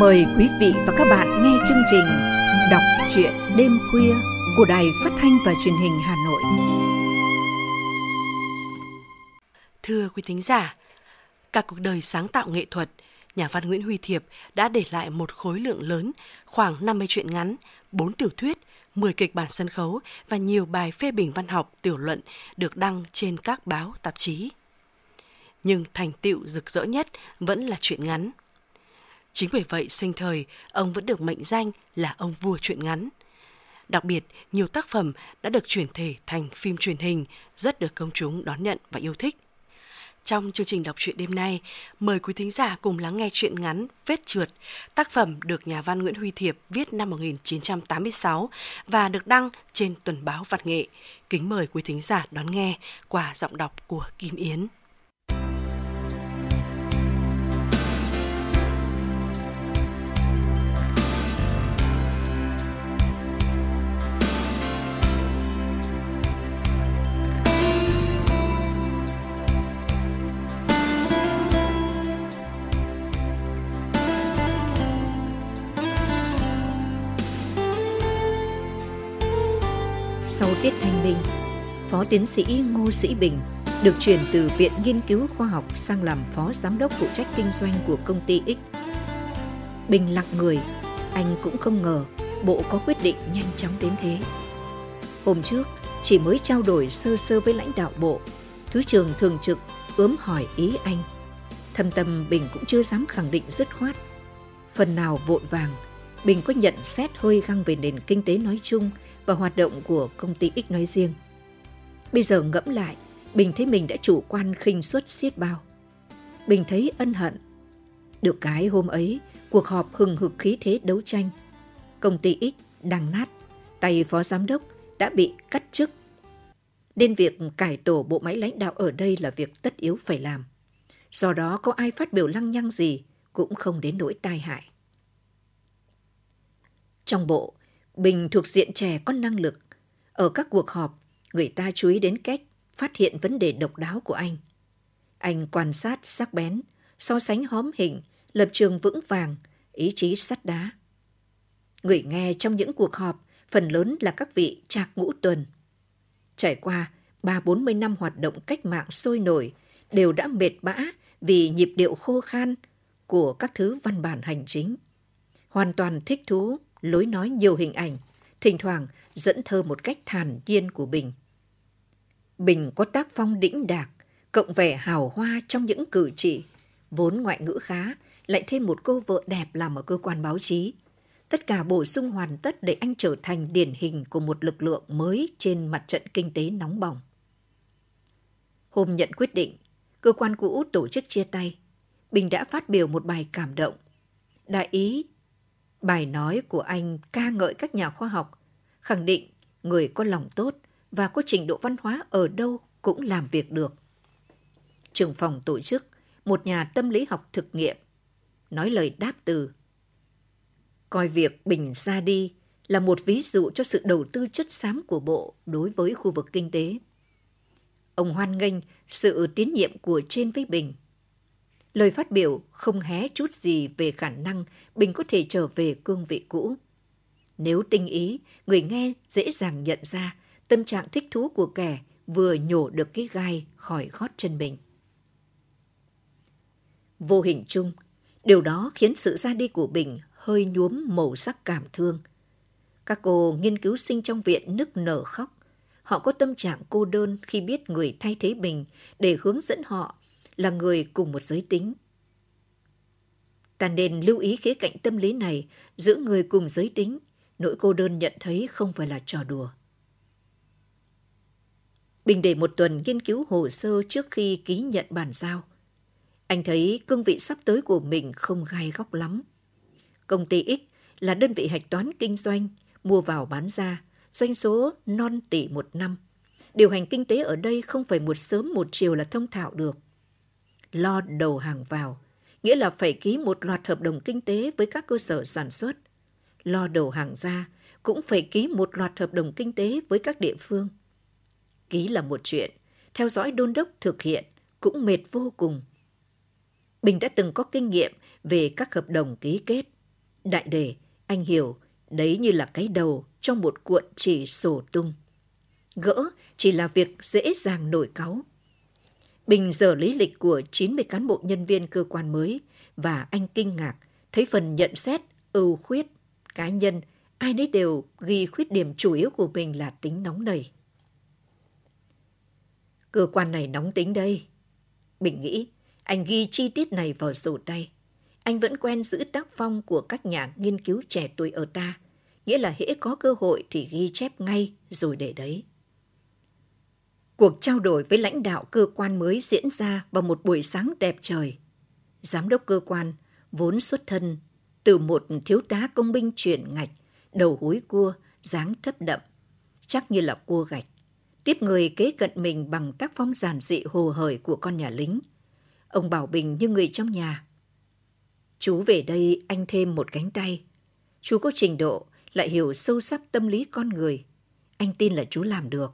Mời quý vị và các bạn nghe chương trình Đọc truyện đêm khuya của Đài Phát thanh và Truyền hình Hà Nội. Thưa quý thính giả, cả cuộc đời sáng tạo nghệ thuật, nhà văn Nguyễn Huy Thiệp đã để lại một khối lượng lớn, khoảng 50 truyện ngắn, 4 tiểu thuyết, 10 kịch bản sân khấu và nhiều bài phê bình văn học, tiểu luận được đăng trên các báo, tạp chí. Nhưng thành tựu rực rỡ nhất vẫn là truyện ngắn. Chính bởi vậy, sinh thời, ông vẫn được mệnh danh là ông vua truyện ngắn. Đặc biệt, nhiều tác phẩm đã được chuyển thể thành phim truyền hình, rất được công chúng đón nhận và yêu thích. Trong chương trình đọc truyện đêm nay, mời quý thính giả cùng lắng nghe truyện ngắn Vết trượt, tác phẩm được nhà văn Nguyễn Huy Thiệp viết năm 1986 và được đăng trên tuần báo Văn Nghệ. Kính mời quý thính giả đón nghe qua giọng đọc của Kim Yến. Sau tiết thanh minh, Phó Tiến sĩ Ngô Sĩ Bình được chuyển từ Viện Nghiên cứu Khoa học sang làm Phó Giám đốc phụ trách kinh doanh của công ty X. Bình lặng người, anh cũng không ngờ bộ có quyết định nhanh chóng đến thế. Hôm trước, chỉ mới trao đổi sơ sơ với lãnh đạo bộ, Thứ trưởng Thường trực ướm hỏi ý anh. Thâm tâm Bình cũng chưa dám khẳng định dứt khoát. Phần nào vội vàng, Bình có nhận xét hơi găng về nền kinh tế nói chung và hoạt động của công ty X nói riêng. Bây giờ ngẫm lại, Bình thấy mình đã chủ quan khinh suất xiết bao. Bình thấy ân hận. Được cái hôm ấy, cuộc họp hừng hực khí thế đấu tranh. Công ty X đang nát, tay phó giám đốc đã bị cắt chức. Nên việc cải tổ bộ máy lãnh đạo ở đây là việc tất yếu phải làm. Do đó có ai phát biểu lăng nhăng gì cũng không đến nỗi tai hại. Trong bộ, Bình thuộc diện trẻ có năng lực. Ở các cuộc họp, người ta chú ý đến cách phát hiện vấn đề độc đáo của anh. Anh quan sát sắc bén, so sánh hóm hình, lập trường vững vàng, ý chí sắt đá. Người nghe trong những cuộc họp, phần lớn là các vị trạc ngũ tuần. Trải qua 30-40 năm hoạt động cách mạng sôi nổi, đều đã mệt bã vì nhịp điệu khô khan của các thứ văn bản hành chính. Hoàn toàn thích thú lối nói nhiều hình ảnh, thỉnh thoảng dẫn thơ một cách thản nhiên của Bình. Bình có tác phong đĩnh đạc, cộng vẻ hào hoa trong những cử chỉ, vốn ngoại ngữ khá, lại thêm một cô vợ đẹp làm ở cơ quan báo chí. Tất cả bổ sung hoàn tất để anh trở thành điển hình của một lực lượng mới trên mặt trận kinh tế nóng bỏng. Hôm nhận quyết định, cơ quan cũ tổ chức chia tay, Bình đã phát biểu một bài cảm động. Đại ý, bài nói của anh ca ngợi các nhà khoa học, khẳng định người có lòng tốt và có trình độ văn hóa ở đâu cũng làm việc được. Trưởng phòng tổ chức, một nhà tâm lý học thực nghiệm, nói lời đáp từ. Coi việc Bình ra đi là một ví dụ cho sự đầu tư chất xám của bộ đối với khu vực kinh tế. Ông hoan nghênh sự tín nhiệm của trên với Bình. Lời phát biểu không hé chút gì về khả năng Bình có thể trở về cương vị cũ. Nếu tinh ý, người nghe dễ dàng nhận ra tâm trạng thích thú của kẻ vừa nhổ được cái gai khỏi gót chân mình. Vô hình chung, điều đó khiến sự ra đi của Bình hơi nhuốm màu sắc cảm thương. Các cô nghiên cứu sinh trong viện nức nở khóc. Họ có tâm trạng cô đơn khi biết người thay thế Bình để hướng dẫn họ là người cùng một giới tính. Ta nên lưu ý khía cạnh tâm lý này, giữa người cùng giới tính, nỗi cô đơn nhận thấy không phải là trò đùa. Bình để một tuần nghiên cứu hồ sơ trước khi ký nhận bàn giao. Anh thấy cương vị sắp tới của mình không gai góc lắm. Công ty X là đơn vị hạch toán kinh doanh, mua vào bán ra, doanh số non tỷ một năm. Điều hành kinh tế ở đây không phải một sớm một chiều là thông thạo được. Lo đầu hàng vào, nghĩa là phải ký một loạt hợp đồng kinh tế với các cơ sở sản xuất. Lo đầu hàng ra, cũng phải ký một loạt hợp đồng kinh tế với các địa phương. Ký là một chuyện, theo dõi đôn đốc thực hiện cũng mệt vô cùng. Bình đã từng có kinh nghiệm về các hợp đồng ký kết, Đại đề, anh hiểu, đấy như là cái đầu trong một cuộn chỉ sổ tung. Gỡ chỉ là việc dễ dàng nổi cáu. Bình giờ lý lịch của 90 cán bộ nhân viên cơ quan mới và anh kinh ngạc thấy phần nhận xét, ưu khuyết, cá nhân, ai nấy đều ghi khuyết điểm chủ yếu của mình là tính nóng nảy. Cơ quan này nóng tính đây. Bình nghĩ, anh ghi chi tiết này vào sổ tay. Anh vẫn quen giữ tác phong của các nhà nghiên cứu trẻ tuổi ở ta, nghĩa là hễ có cơ hội thì ghi chép ngay rồi để đấy. Cuộc trao đổi với lãnh đạo cơ quan mới diễn ra vào một buổi sáng đẹp trời. Giám đốc cơ quan vốn xuất thân từ một thiếu tá công binh chuyển ngạch, đầu húi cua, dáng thấp đậm, chắc như là cua gạch. Tiếp người kế cận mình bằng tác phong giản dị hồ hởi của con nhà lính. Ông bảo Bình như người trong nhà. Chú về đây anh thêm một cánh tay. Chú có trình độ, lại hiểu sâu sắc tâm lý con người. Anh tin là chú làm được.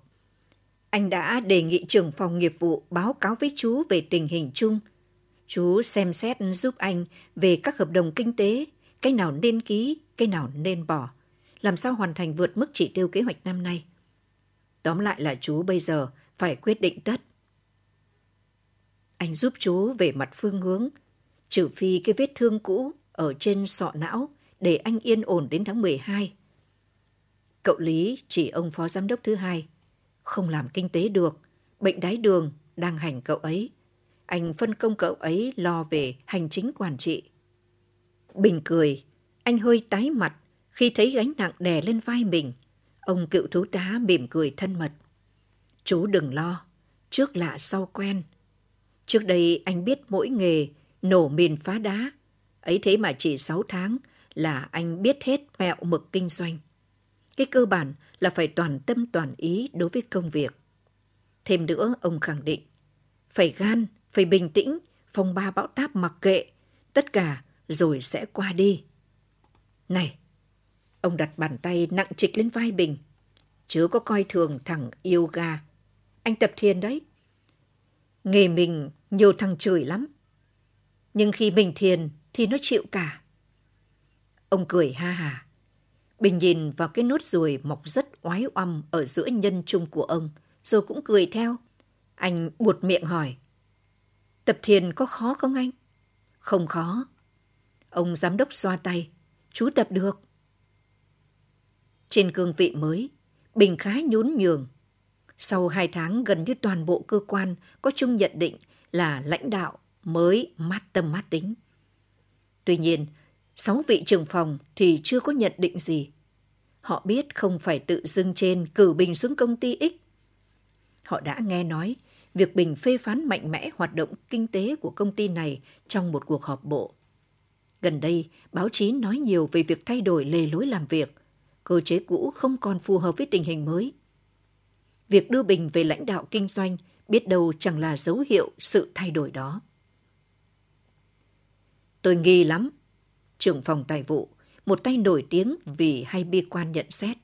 Anh đã đề nghị trưởng phòng nghiệp vụ báo cáo với chú về tình hình chung. Chú xem xét giúp anh về các hợp đồng kinh tế, cái nào nên ký, cái nào nên bỏ, làm sao hoàn thành vượt mức chỉ tiêu kế hoạch năm nay. Tóm lại là chú bây giờ phải quyết định tất. Anh giúp chú về mặt phương hướng, trừ phi cái vết thương cũ ở trên sọ não để anh yên ổn đến tháng 12. Cậu Lý chỉ ông phó giám đốc thứ hai. Không làm kinh tế được, bệnh đái đường đang hành cậu ấy. Anh phân công cậu ấy lo về hành chính quản trị. Bình cười, anh hơi tái mặt khi thấy gánh nặng đè lên vai mình. Ông cựu thiếu tá mỉm cười thân mật. Chú đừng lo, trước lạ sau quen. Trước đây anh biết mỗi nghề nổ mìn phá đá, ấy thế mà chỉ 6 tháng là anh biết hết mẹo mực kinh doanh. Cái cơ bản là phải toàn tâm toàn ý đối với công việc. Thêm nữa, ông khẳng định, phải gan, phải bình tĩnh, phong ba bão táp mặc kệ, tất cả rồi sẽ qua đi. Này, ông đặt bàn tay nặng trịch lên vai Bình, chớ có coi thường thằng yoga. Anh tập thiền đấy. Nghề mình nhiều thằng chửi lắm, nhưng khi mình thiền thì nó chịu cả. Ông cười ha hả. Bình nhìn vào cái nốt ruồi mọc rất oái oăm ở giữa nhân trung của ông, rồi cũng cười theo. Anh buột miệng hỏi, tập thiền có khó không anh? Không khó. Ông giám đốc xoa tay, chú tập được. Trên cương vị mới, Bình khá nhún nhường. Sau 2 tháng, gần như toàn bộ cơ quan có chung nhận định là lãnh đạo mới mát tâm mát tính. Tuy nhiên, 6 vị trưởng phòng thì chưa có nhận định gì. Họ biết không phải tự dưng trên cử Bình xuống công ty X. Họ đã nghe nói việc Bình phê phán mạnh mẽ hoạt động kinh tế của công ty này trong một cuộc họp bộ. Gần đây, báo chí nói nhiều về việc thay đổi lề lối làm việc. Cơ chế cũ không còn phù hợp với tình hình mới. Việc đưa Bình về lãnh đạo kinh doanh biết đâu chẳng là dấu hiệu sự thay đổi đó. Tôi nghi lắm. Trưởng phòng tài vụ, một tay nổi tiếng vì hay bi quan nhận xét.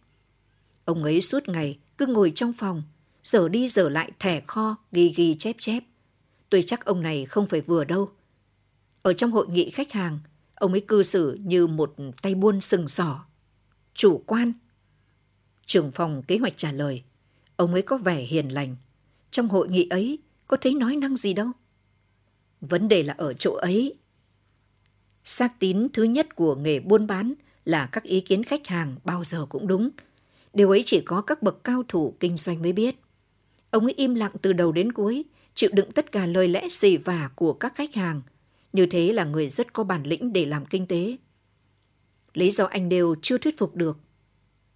Ông ấy suốt ngày cứ ngồi trong phòng, giờ đi giờ lại thẻ kho, ghi chép chép. Tôi chắc ông này không phải vừa đâu. Ở trong hội nghị khách hàng, ông ấy cư xử như một tay buôn sừng sỏ. Chủ quan. Trưởng phòng kế hoạch trả lời, ông ấy có vẻ hiền lành. Trong hội nghị ấy, có thấy nói năng gì đâu. Vấn đề là ở chỗ ấy. Xác tín thứ nhất của nghề buôn bán là các ý kiến khách hàng bao giờ cũng đúng. Điều ấy chỉ có các bậc cao thủ kinh doanh mới biết. Ông ấy im lặng từ đầu đến cuối, chịu đựng tất cả lời lẽ xì vả của các khách hàng. Như thế là người rất có bản lĩnh để làm kinh tế. Lý do anh đều chưa thuyết phục được.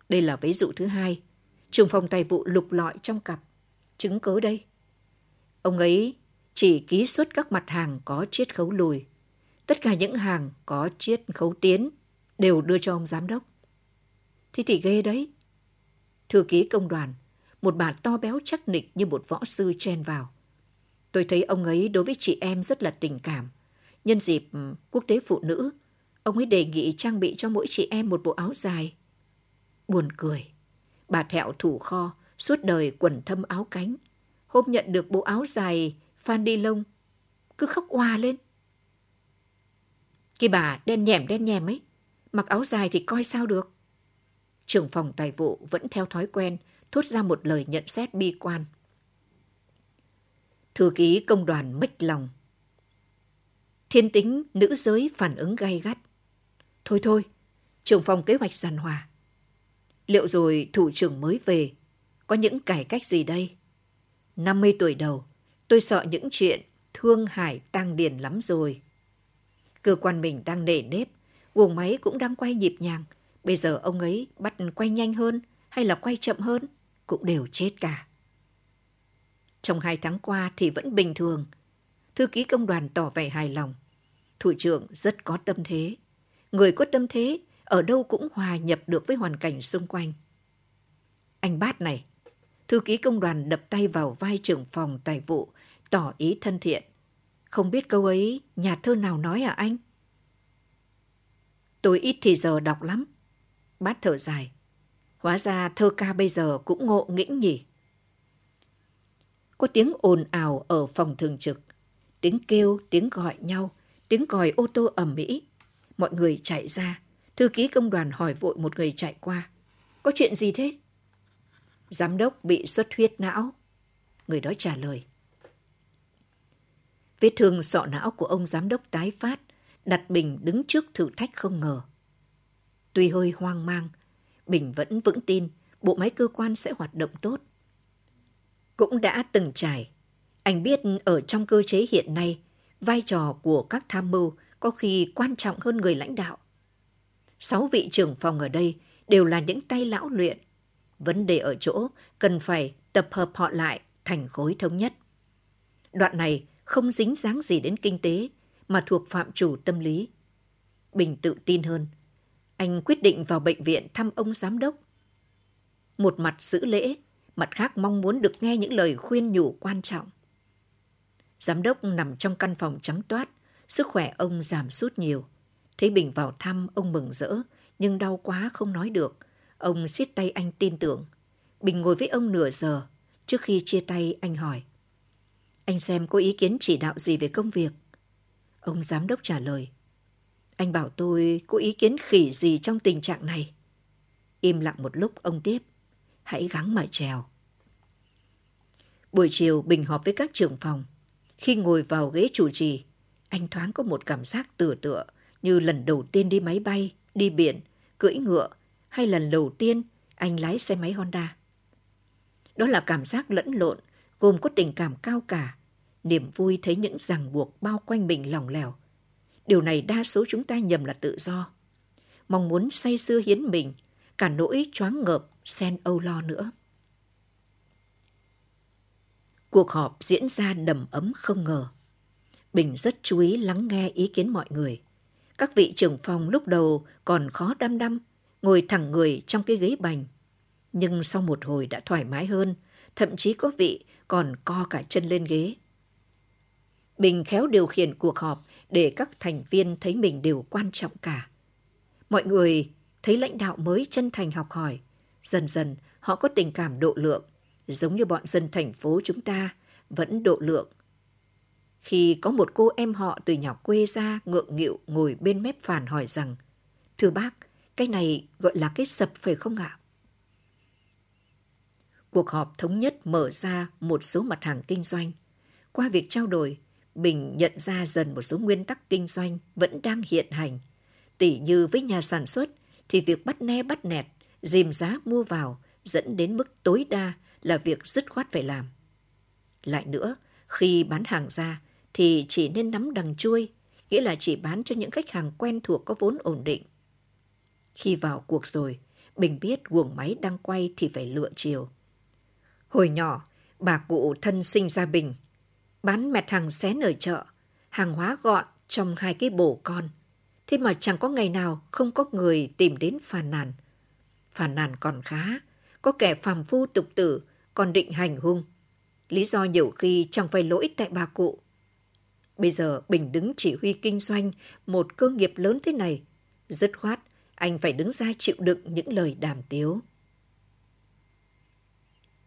Đây là ví dụ thứ hai. Trưởng phòng tài vụ lục lọi trong cặp. Chứng cớ đây. Ông ấy chỉ ký xuất các mặt hàng có chiết khấu lùi. Tất cả những hàng có chiết khấu tiến đều đưa cho ông giám đốc. Thế thì ghê đấy. Thư ký công đoàn, một bà to béo chắc nịch như một võ sư chen vào. Tôi thấy ông ấy đối với chị em rất là tình cảm. Nhân dịp quốc tế phụ nữ, ông ấy đề nghị trang bị cho mỗi chị em một bộ áo dài. Buồn cười. Bà thẹo thủ kho, suốt đời quần thâm áo cánh. Hôm nhận được bộ áo dài Phan Đi Lông, cứ khóc oà lên. Cái bà đen nhèm ấy, mặc áo dài thì coi sao được. Trưởng phòng tài vụ vẫn theo thói quen thốt ra một lời nhận xét bi quan. Thư ký công đoàn mếch lòng. Thiên tính nữ giới phản ứng gay gắt. Thôi, trưởng phòng kế hoạch giàn hòa. Liệu rồi thủ trưởng mới về, có những cải cách gì đây? 50 tuổi đầu, tôi sợ những chuyện thương hải tang điền lắm rồi. Cơ quan mình đang nề nếp, guồng máy cũng đang quay nhịp nhàng. Bây giờ ông ấy bắt quay nhanh hơn hay là quay chậm hơn, cũng đều chết cả. Trong 2 tháng qua thì vẫn bình thường. Thư ký công đoàn tỏ vẻ hài lòng. Thủ trưởng rất có tâm thế. Người có tâm thế ở đâu cũng hòa nhập được với hoàn cảnh xung quanh. Anh Bát này, thư ký công đoàn đập tay vào vai trưởng phòng tài vụ, tỏ ý thân thiện. Không biết câu ấy nhà thơ nào nói à anh? Tôi ít thì giờ đọc lắm. Bát thở dài. Hóa ra thơ ca bây giờ cũng ngộ nghĩnh nhỉ. Có tiếng ồn ào ở phòng thường trực. Tiếng kêu, tiếng gọi nhau, tiếng còi ô tô ầm ĩ. Mọi người chạy ra. Thư ký công đoàn hỏi vội một người chạy qua. Có chuyện gì thế? Giám đốc bị xuất huyết não. Người đó trả lời. Vết thương sọ não của ông giám đốc tái phát, đặt Bình đứng trước thử thách không ngờ. Tuy hơi hoang mang, Bình vẫn vững tin bộ máy cơ quan sẽ hoạt động tốt. Cũng đã từng trải, anh biết ở trong cơ chế hiện nay, vai trò của các tham mưu có khi quan trọng hơn người lãnh đạo. 6 vị trưởng phòng ở đây đều là những tay lão luyện. Vấn đề ở chỗ cần phải tập hợp họ lại thành khối thống nhất. Đoạn này không dính dáng gì đến kinh tế, mà thuộc phạm chủ tâm lý. Bình tự tin hơn. Anh quyết định vào bệnh viện thăm ông giám đốc. Một mặt giữ lễ, mặt khác mong muốn được nghe những lời khuyên nhủ quan trọng. Giám đốc nằm trong căn phòng trắng toát, sức khỏe ông giảm sút nhiều. Thấy Bình vào thăm, ông mừng rỡ, nhưng đau quá không nói được. Ông siết tay anh tin tưởng. Bình ngồi với ông nửa giờ. Trước khi chia tay, anh hỏi. Anh xem có ý kiến chỉ đạo gì về công việc? Ông giám đốc trả lời. Anh bảo tôi có ý kiến khỉ gì trong tình trạng này? Im lặng một lúc, ông tiếp. Hãy gắng mà trèo. Buổi chiều, Bình họp với các trưởng phòng. Khi ngồi vào ghế chủ trì, anh thoáng có một cảm giác tựa như lần đầu tiên đi máy bay, đi biển, cưỡi ngựa, hay lần đầu tiên anh lái xe máy Honda. Đó là cảm giác lẫn lộn, gồm có tình cảm cao cả, niềm vui thấy những ràng buộc bao quanh mình lỏng lẻo. Điều này đa số chúng ta nhầm là tự do. Mong muốn say sưa hiến mình, cả nỗi choáng ngợp, xen âu lo nữa. Cuộc họp diễn ra đầm ấm không ngờ. Bình rất chú ý lắng nghe ý kiến mọi người. Các vị trưởng phòng lúc đầu còn khó đăm, ngồi thẳng người trong cái ghế bành. Nhưng sau một hồi đã thoải mái hơn, thậm chí có vị còn co cả chân lên ghế. Bình khéo điều khiển cuộc họp để các thành viên thấy mình đều quan trọng cả. Mọi người thấy lãnh đạo mới chân thành học hỏi. Dần dần họ có tình cảm độ lượng, giống như bọn dân thành phố chúng ta vẫn độ lượng. Khi có một cô em họ từ nhỏ quê ra ngượng nghịu ngồi bên mép phàn hỏi rằng, thưa bác, cái này gọi là cái sập phải không ạ? Cuộc họp thống nhất mở ra một số mặt hàng kinh doanh. Qua việc trao đổi, Bình nhận ra dần một số nguyên tắc kinh doanh vẫn đang hiện hành. Tỉ như với nhà sản xuất thì việc bắt ne bắt nẹt, dìm giá mua vào dẫn đến mức tối đa là việc dứt khoát phải làm. Lại nữa, khi bán hàng ra thì chỉ nên nắm đằng chui, nghĩa là chỉ bán cho những khách hàng quen thuộc có vốn ổn định. Khi vào cuộc rồi, Bình biết guồng máy đang quay thì phải lựa chiều. Hồi nhỏ, bà cụ thân sinh ra Bình, bán mẹt hàng xén ở chợ, hàng hóa gọn trong 2 cái bổ con. Thế mà chẳng có ngày nào không có người tìm đến phàn nàn. Phàn nàn còn khá, có kẻ phàm phu tục tử còn định hành hung. Lý do nhiều khi chẳng phải lỗi tại bà cụ. Bây giờ Bình đứng chỉ huy kinh doanh một cơ nghiệp lớn thế này, dứt khoát anh phải đứng ra chịu đựng những lời đàm tiếu.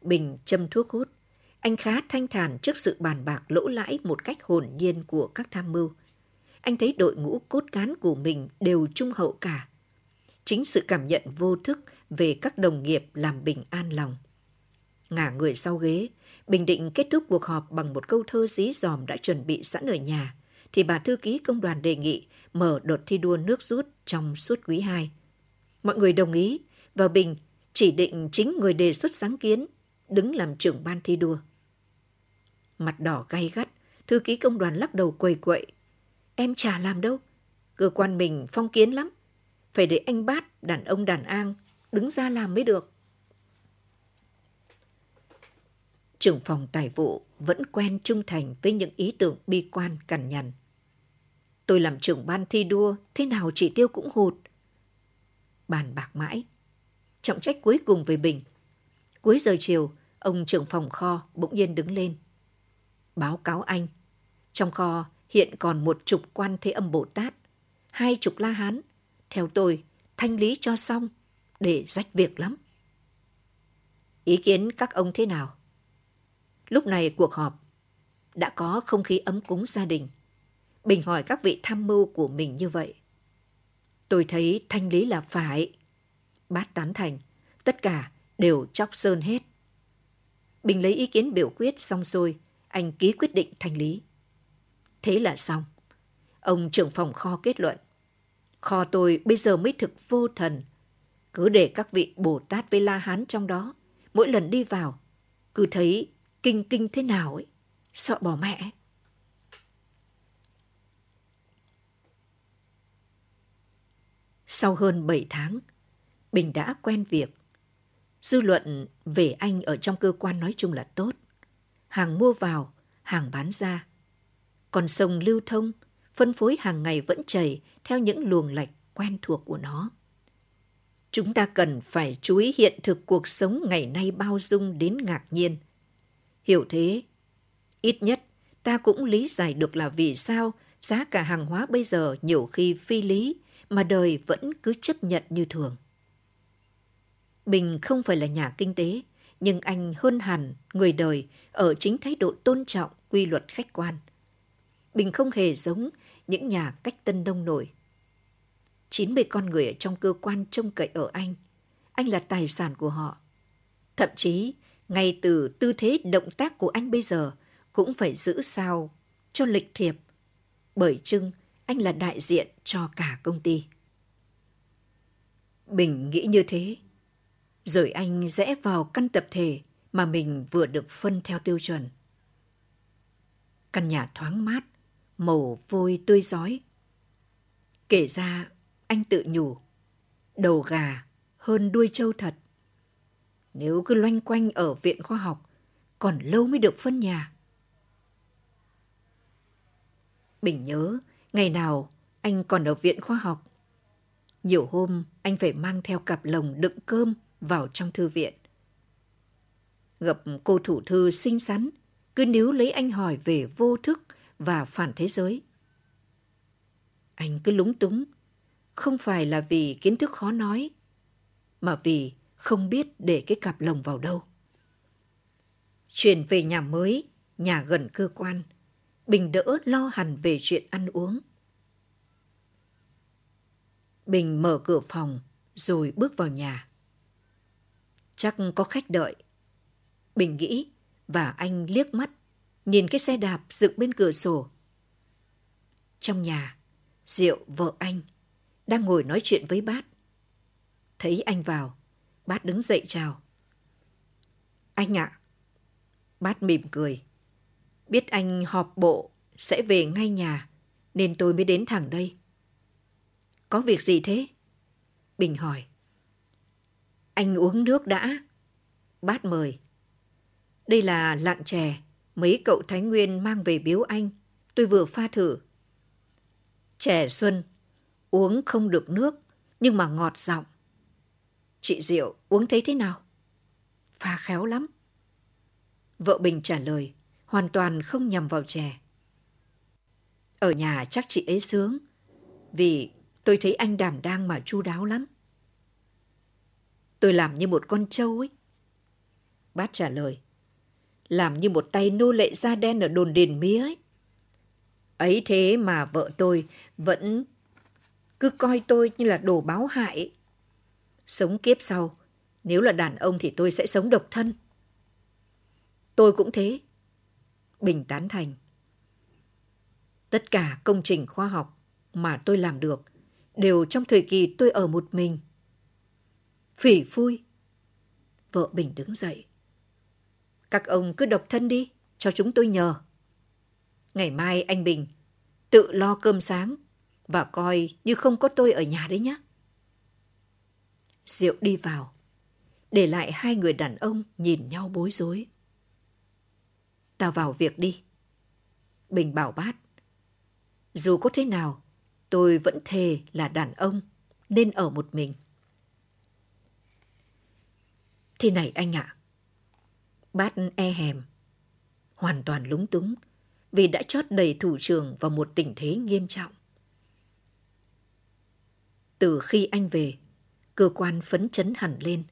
Bình châm thuốc hút. Anh khá thanh thản trước sự bàn bạc lỗ lãi một cách hồn nhiên của các tham mưu. Anh thấy đội ngũ cốt cán của mình đều trung hậu cả, chính sự cảm nhận vô thức về các đồng nghiệp làm Bình an lòng. Ngả người sau ghế, Bình định kết thúc cuộc họp bằng một câu thơ dí dòm đã chuẩn bị sẵn ở nhà, thì bà thư ký công đoàn đề nghị mở đợt thi đua nước rút trong suốt quý 2. Mọi người đồng ý và Bình chỉ định chính người đề xuất sáng kiến, đứng làm trưởng ban thi đua. Mặt đỏ gay gắt, thư ký công đoàn lắc đầu quầy quậy. Em chả làm đâu, cơ quan mình phong kiến lắm. Phải để anh Bát, đàn ông đàn an, đứng ra làm mới được. Trưởng phòng tài vụ vẫn quen trung thành với những ý tưởng bi quan cằn nhằn. Tôi làm trưởng ban thi đua, thế nào chỉ tiêu cũng hụt. Bàn bạc mãi. Trọng trách cuối cùng về Bình. Cuối giờ chiều, ông trưởng phòng kho bỗng nhiên đứng lên. Báo cáo anh, trong kho hiện còn 10 quan Thế Âm Bồ Tát, 20 La Hán. Theo tôi, thanh lý cho xong, để rách việc lắm. Ý kiến các ông thế nào? Lúc này cuộc họp đã có không khí ấm cúng gia đình. Bình hỏi các vị tham mưu của mình như vậy. Tôi thấy thanh lý là phải. Bát tán thành, tất cả đều chóc sơn hết. Bình lấy ý kiến biểu quyết xong xuôi, anh ký quyết định thanh lý. Thế là xong. Ông trưởng phòng kho kết luận. Kho tôi bây giờ mới thực vô thần. Cứ để các vị Bồ Tát với La Hán trong đó. Mỗi lần đi vào, cứ thấy kinh kinh thế nào ấy. Sợ bỏ mẹ. Sau hơn 7 tháng, Bình đã quen việc. Dư luận về anh ở trong cơ quan nói chung là tốt. Hàng mua vào, hàng bán ra. Còn sông lưu thông, phân phối hàng ngày vẫn chảy theo những luồng lạch quen thuộc của nó. Chúng ta cần phải chú ý hiện thực cuộc sống ngày nay bao dung đến ngạc nhiên. Hiểu thế, ít nhất ta cũng lý giải được là vì sao giá cả hàng hóa bây giờ nhiều khi phi lý mà đời vẫn cứ chấp nhận như thường. Bình không phải là nhà kinh tế, nhưng anh hơn hẳn người đời ở chính thái độ tôn trọng quy luật khách quan. Bình không hề giống những nhà cách Tân Đông nổi. 90 con người ở trong cơ quan trông cậy ở anh là tài sản của họ. Thậm chí, ngay từ tư thế động tác của anh bây giờ cũng phải giữ sao cho lịch thiệp, bởi chưng anh là đại diện cho cả công ty. Bình nghĩ như thế, rồi anh rẽ vào căn tập thể mà mình vừa được phân theo tiêu chuẩn. Căn nhà thoáng mát, màu vôi tươi rói. Kể ra, anh tự nhủ, đầu gà hơn đuôi trâu thật. Nếu cứ loanh quanh ở viện khoa học, còn lâu mới được phân nhà. Bình nhớ, ngày nào anh còn ở viện khoa học. Nhiều hôm, anh phải mang theo cặp lồng đựng cơm vào trong thư viện. Gặp cô thủ thư xinh xắn, cứ níu lấy anh hỏi về vô thức và phản thế giới. Anh cứ lúng túng, không phải là vì kiến thức khó nói, mà vì không biết để cái cặp lồng vào đâu. Chuyển về nhà mới, nhà gần cơ quan, Bình đỡ lo hẳn về chuyện ăn uống. Bình mở cửa phòng rồi bước vào nhà. Chắc có khách đợi, Bình nghĩ, và anh liếc mắt nhìn cái xe đạp dựng bên cửa sổ. Trong nhà, Diệu vợ anh đang ngồi nói chuyện với Bát. Thấy anh vào, Bát đứng dậy chào. Anh ạ. Bát mỉm cười. Biết anh họp bộ sẽ về ngay nhà nên tôi mới đến thẳng đây. Có việc gì thế? Bình hỏi. Anh uống nước đã. Bát mời. Đây là lạng chè mấy cậu Thái Nguyên mang về biếu anh. Tôi vừa pha thử. Chè xuân, uống không được nước, nhưng mà ngọt giọng. Chị Diệu uống thấy thế nào? Pha khéo lắm. Vợ Bình trả lời, hoàn toàn không nhằm vào chè. Ở nhà chắc chị ấy sướng, vì tôi thấy anh đảm đang mà chu đáo lắm. Tôi làm như một con trâu ấy. Bác trả lời, làm như một tay nô lệ da đen ở đồn Điền Mía ấy. Ấy thế mà vợ tôi vẫn cứ coi tôi như là đồ báo hại, Sống kiếp sau, nếu là đàn ông thì tôi sẽ sống độc thân. Tôi cũng thế. Bình tán thành. Tất cả công trình khoa học mà tôi làm được đều trong thời kỳ tôi ở một mình. Phỉ phui. Vợ Bình đứng dậy. Các ông cứ độc thân đi, cho chúng tôi nhờ. Ngày mai anh Bình tự lo cơm sáng và coi như không có tôi ở nhà đấy nhé. Diệu đi vào, để lại hai người đàn ông nhìn nhau bối rối. Tao vào việc đi. Bình bảo Bát. Dù có thế nào, tôi vẫn thề là đàn ông nên ở một mình. Thế này anh ạ. Bát e hèm, hoàn toàn lúng túng vì đã chót đẩy thủ trưởng vào một tình thế nghiêm trọng. Từ khi anh về, cơ quan phấn chấn hẳn lên.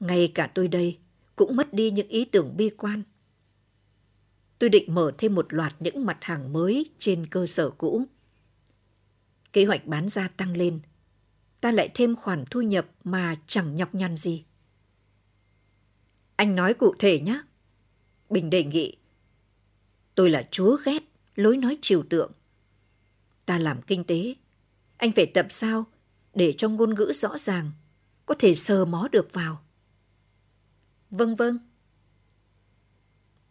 Ngay cả tôi đây cũng mất đi những ý tưởng bi quan. Tôi định mở thêm một loạt những mặt hàng mới trên cơ sở cũ. Kế hoạch bán ra tăng lên, ta lại thêm khoản thu nhập mà chẳng nhọc nhằn gì. Anh nói cụ thể nhé, Bình đề nghị. Tôi là chúa ghét lối nói trừu tượng. Ta làm kinh tế, anh phải tập sao để cho ngôn ngữ rõ ràng, có thể sờ mó được vào. Vâng.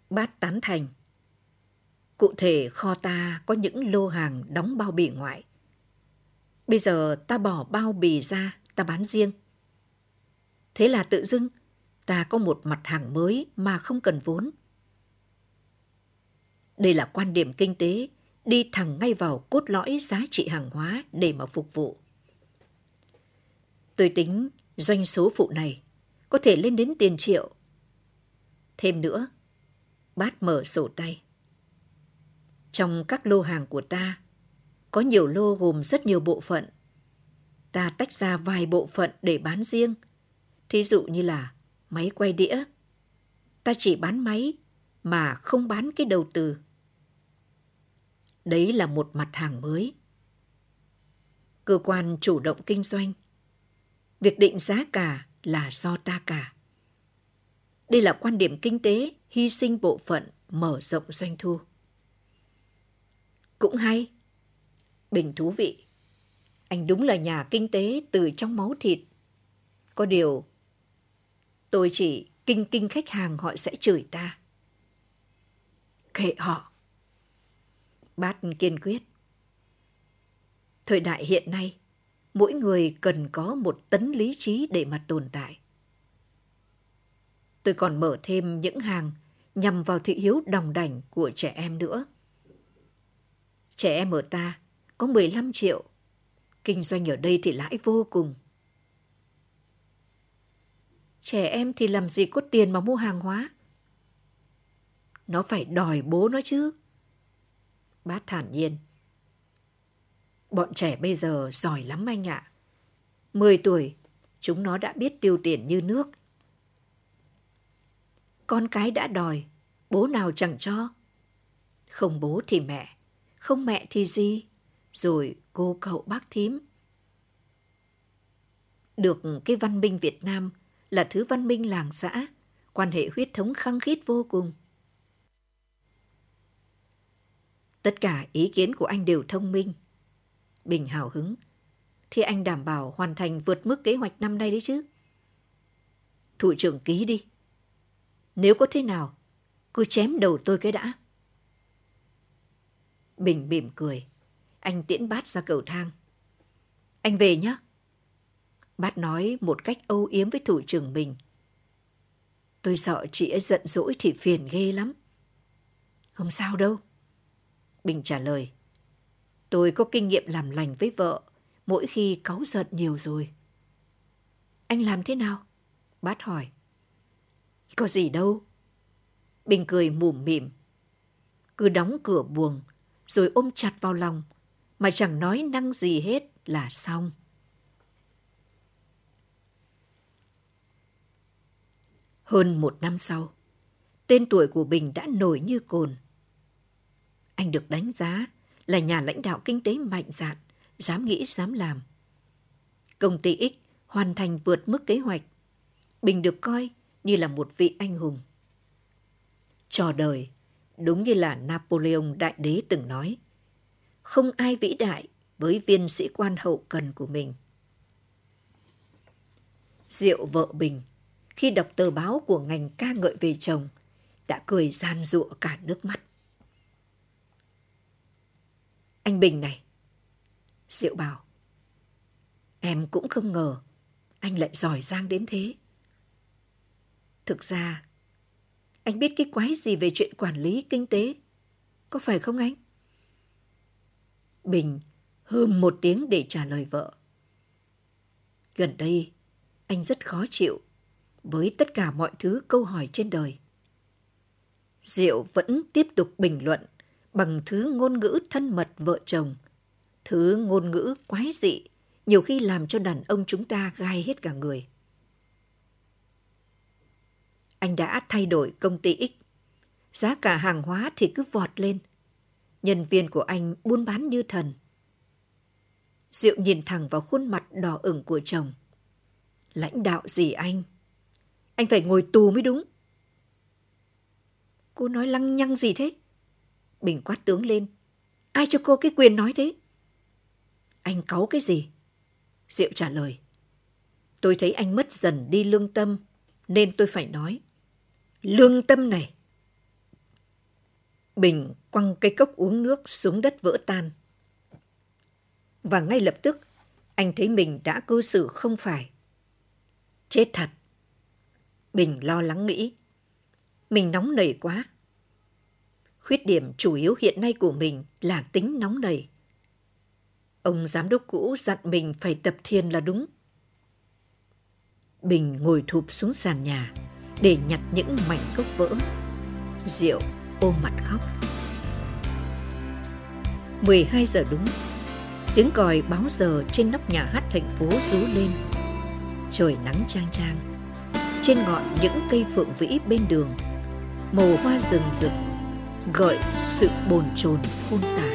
Bát tán thành. Cụ thể kho ta có những lô hàng đóng bao bì ngoại. Bây giờ ta bỏ bao bì ra, ta bán riêng. Thế là tự dưng ta có một mặt hàng mới mà không cần vốn. Đây là quan điểm kinh tế, đi thẳng ngay vào cốt lõi giá trị hàng hóa để mà phục vụ. Tôi tính doanh số phụ này có thể lên đến tiền triệu. Thêm nữa, Bát mở sổ tay. Trong các lô hàng của ta, có nhiều lô gồm rất nhiều bộ phận. Ta tách ra vài bộ phận để bán riêng. Thí dụ như là máy quay đĩa. Ta chỉ bán máy mà không bán cái đầu từ. Đấy là một mặt hàng mới. Cơ quan chủ động kinh doanh. Việc định giá cả là do ta cả. Đây là quan điểm kinh tế, hy sinh bộ phận, mở rộng doanh thu. Cũng hay. Bình thú vị. Anh đúng là nhà kinh tế từ trong máu thịt. Có điều, tôi chỉ kinh khách hàng họ sẽ chửi ta. Kệ họ. Bát kiên quyết. Thời đại hiện nay, mỗi người cần có một tấn lý trí để mà tồn tại. Tôi còn mở thêm những hàng nhằm vào thị hiếu đòng đảnh của trẻ em nữa. Trẻ em ở ta có 15 triệu. Kinh doanh ở đây thì lãi vô cùng. Trẻ em thì làm gì có tiền mà mua hàng hóa? Nó phải đòi bố nó chứ. Bác thản nhiên. Bọn trẻ bây giờ giỏi lắm anh ạ. 10 tuổi, chúng nó đã biết tiêu tiền như nước. Con cái đã đòi, bố nào chẳng cho. Không bố thì mẹ, không mẹ thì gì, rồi cô cậu bác thím. Được cái văn minh Việt Nam là thứ văn minh làng xã, quan hệ huyết thống khăng khít vô cùng. Tất cả ý kiến của anh đều thông minh. Bình hào hứng. Thì anh đảm bảo hoàn thành vượt mức kế hoạch năm nay đấy chứ. Thủ trưởng ký đi. Nếu có thế nào, cứ chém đầu tôi cái đã. Bình mỉm cười. Anh tiễn Bát ra cầu thang. Anh về nhé. Bát nói một cách âu yếm với thủ trưởng mình. Tôi sợ chị ấy giận dỗi thì phiền ghê lắm. Không sao đâu. Bình trả lời. Tôi có kinh nghiệm làm lành với vợ mỗi khi cáu giận nhiều rồi. Anh làm thế nào? Bát hỏi. Có gì đâu. Bình cười mủm mỉm. Cứ đóng cửa buồng rồi ôm chặt vào lòng mà chẳng nói năng gì hết là xong. Hơn một năm sau, tên tuổi của Bình đã nổi như cồn. Anh được đánh giá là nhà lãnh đạo kinh tế mạnh dạn, dám nghĩ, dám làm. Công ty X hoàn thành vượt mức kế hoạch. Bình được coi như là một vị anh hùng. Trò đời, đúng như là Napoleon Đại Đế từng nói, không ai vĩ đại với viên sĩ quan hậu cần của mình. Diệu vợ Bình, khi đọc tờ báo của ngành ca ngợi về chồng, đã cười giàn giụa cả nước mắt. Anh Bình này, Diệu bảo, em cũng không ngờ anh lại giỏi giang đến thế. Thực ra, anh biết cái quái gì về chuyện quản lý kinh tế, có phải không anh? Bình hừm một tiếng để trả lời vợ. Gần đây, anh rất khó chịu với tất cả mọi thứ câu hỏi trên đời. Diệu vẫn tiếp tục bình luận bằng thứ ngôn ngữ thân mật vợ chồng, thứ ngôn ngữ quái dị, nhiều khi làm cho đàn ông chúng ta gai hết cả người. Anh đã thay đổi công ty X, giá cả hàng hóa thì cứ vọt lên, nhân viên của anh buôn bán như thần. Diệu nhìn thẳng vào khuôn mặt đỏ ửng của chồng. Lãnh đạo gì anh phải ngồi tù mới đúng. Cô nói lăng nhăng gì thế? Bình quát tướng lên. Ai cho cô cái quyền nói thế? Anh cáu cái gì? Diệu trả lời. Tôi thấy anh mất dần đi lương tâm, nên tôi phải nói. Lương tâm này! Bình quăng cái cốc uống nước xuống đất vỡ tan. Và ngay lập tức, anh thấy mình đã cư xử không phải. Chết thật! Bình lo lắng nghĩ. Mình nóng nảy quá. Khuyết điểm chủ yếu hiện nay của mình là tính nóng nảy. Ông giám đốc cũ dặn mình phải tập thiền là đúng. Bình ngồi thụp xuống sàn nhà để nhặt những mảnh cốc vỡ. Diệu ôm mặt khóc. 12 giờ đúng, tiếng còi báo giờ trên nóc nhà hát thành phố rú lên. Trời nắng chang chang, trên ngọn những cây phượng vĩ bên đường, màu hoa rừng rực, gợi sự bồn chồn khôn tả.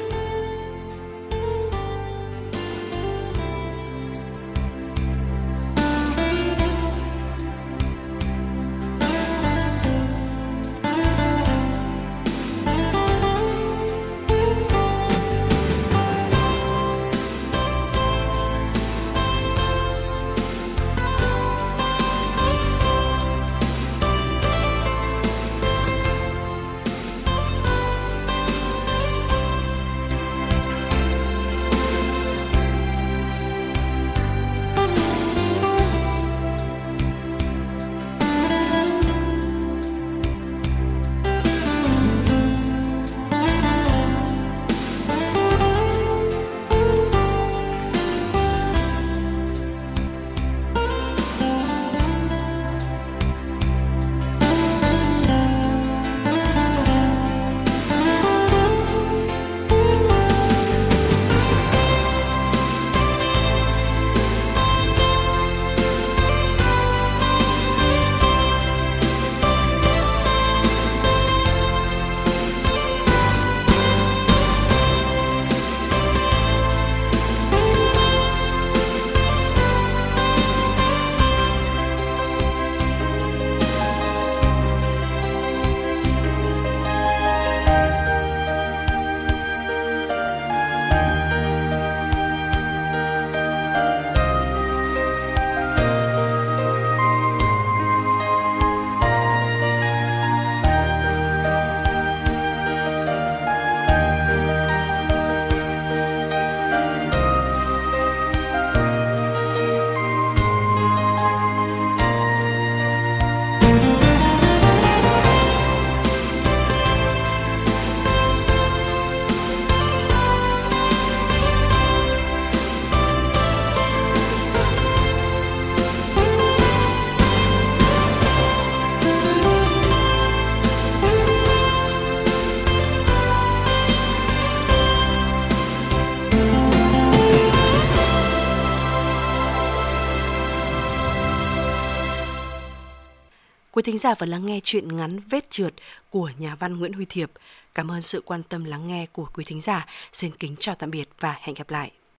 Quý thính giả vừa lắng nghe truyện ngắn Vết Trượt của nhà văn Nguyễn Huy Thiệp. Cảm ơn sự quan tâm lắng nghe của quý thính giả. Xin kính chào tạm biệt và hẹn gặp lại.